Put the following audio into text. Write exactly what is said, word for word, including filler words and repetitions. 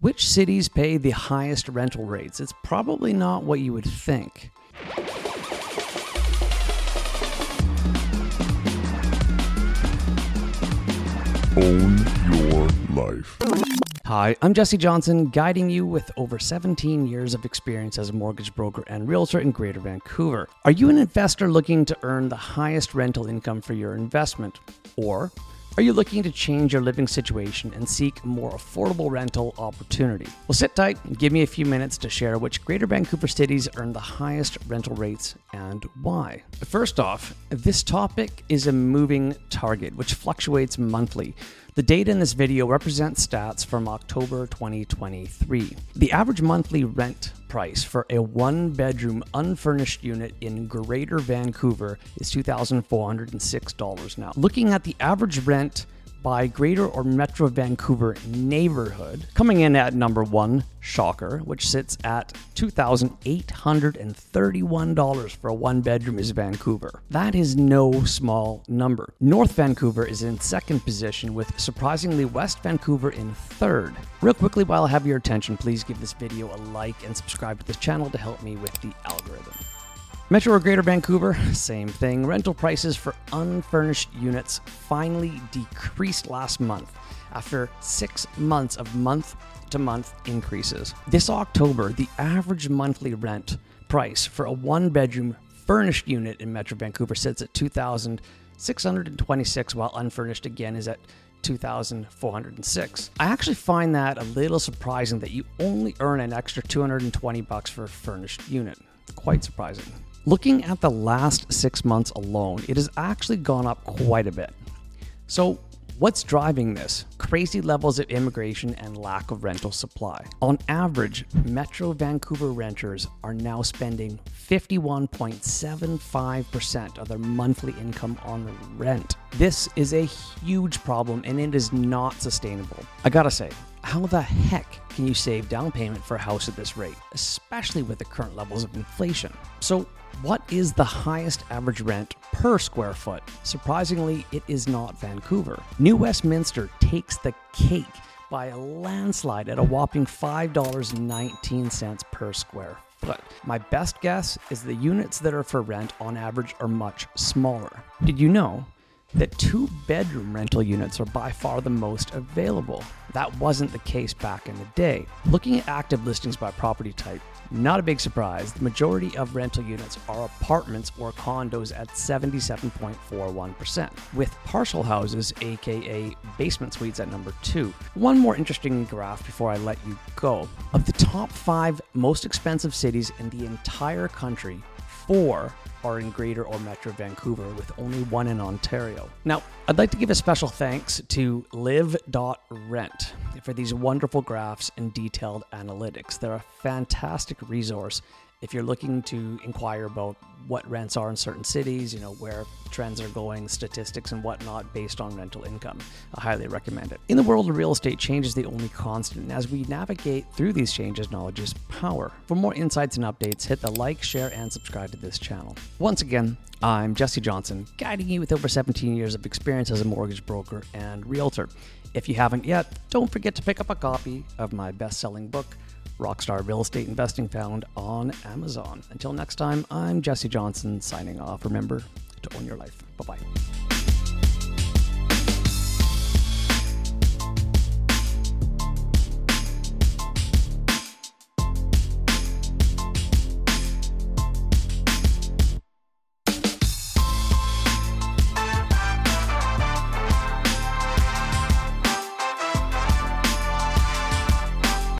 Which cities pay the highest rental rates? It's probably not what you would think. Own your life. Hi, I'm Jesse Johnson, guiding you with over seventeen years of experience as a mortgage broker and realtor in Greater Vancouver. Are you an investor looking to earn the highest rental income for your investment? Or are you looking to change your living situation and seek a more affordable rental opportunity? Well, sit tight and give me a few minutes to share which Greater Vancouver cities earn the highest rental rates and why. First off, this topic is a moving target, which fluctuates monthly. The data in this video represents stats from October twenty twenty-three. The average monthly rent price for a one-bedroom unfurnished unit in Greater Vancouver is two thousand four hundred six dollars now. Looking at the average rent by Greater or Metro Vancouver neighborhood, coming in at number one, shocker, which sits at two thousand eight hundred thirty-one dollars for a one-bedroom is Vancouver. That is no small number. North Vancouver is in second position, with surprisingly West Vancouver in third. Real quickly, while I have your attention, please give this video a like and subscribe to this channel to help me with the algorithm. Metro or Greater Vancouver, same thing. Rental prices for unfurnished units finally decreased last month after six months of month-to-month increases. This October, the average monthly rent price for a one-bedroom furnished unit in Metro Vancouver sits at two thousand six hundred twenty-six dollars, while unfurnished again is at two thousand four hundred six dollars. I actually find that a little surprising that you only earn an extra two hundred twenty dollars for a furnished unit. Quite surprising. Looking at the last six months alone, it has actually gone up quite a bit. So what's driving this? Crazy levels of immigration and lack of rental supply. On average, Metro Vancouver renters are now spending fifty-one point seven five percent of their monthly income on rent. This is a huge problem and it is not sustainable. I gotta say, how the heck can you save down payment for a house at this rate, especially with the current levels of inflation? So what is the highest average rent per square foot? Surprisingly, it is not Vancouver. New Westminster takes the cake by a landslide at a whopping five dollars and nineteen cents per square foot. But my best guess is the units that are for rent on average are much smaller. Did you know that two-bedroom rental units are by far the most available? That wasn't the case back in the day. Looking at active listings by property type, not a big surprise, the majority of rental units are apartments or condos at seventy-seven point four one percent, with partial houses, aka basement suites, at number two. One more interesting graph before I let you go. Of the top five most expensive cities in the entire country, four are in Greater or Metro Vancouver, with only one in Ontario. Now, I'd like to give a special thanks to live dot rent for these wonderful graphs and detailed analytics. They're a fantastic resource if you're looking to inquire about what rents are in certain cities, you know, where trends are going, statistics and whatnot based on rental income. I highly recommend it. In the world of real estate, change is the only constant, and as we navigate through these changes, knowledge is power. For more insights and updates, hit the like, share, and subscribe to this channel. Once again, I'm Jesse Johnson, guiding you with over seventeen years of experience as a mortgage broker and realtor. If you haven't yet, don't forget to pick up a copy of my best-selling book, Rockstar Real Estate Investing, found on Amazon. Until next time, I'm Jesse Johnson signing off. Remember to own your life. Bye-bye.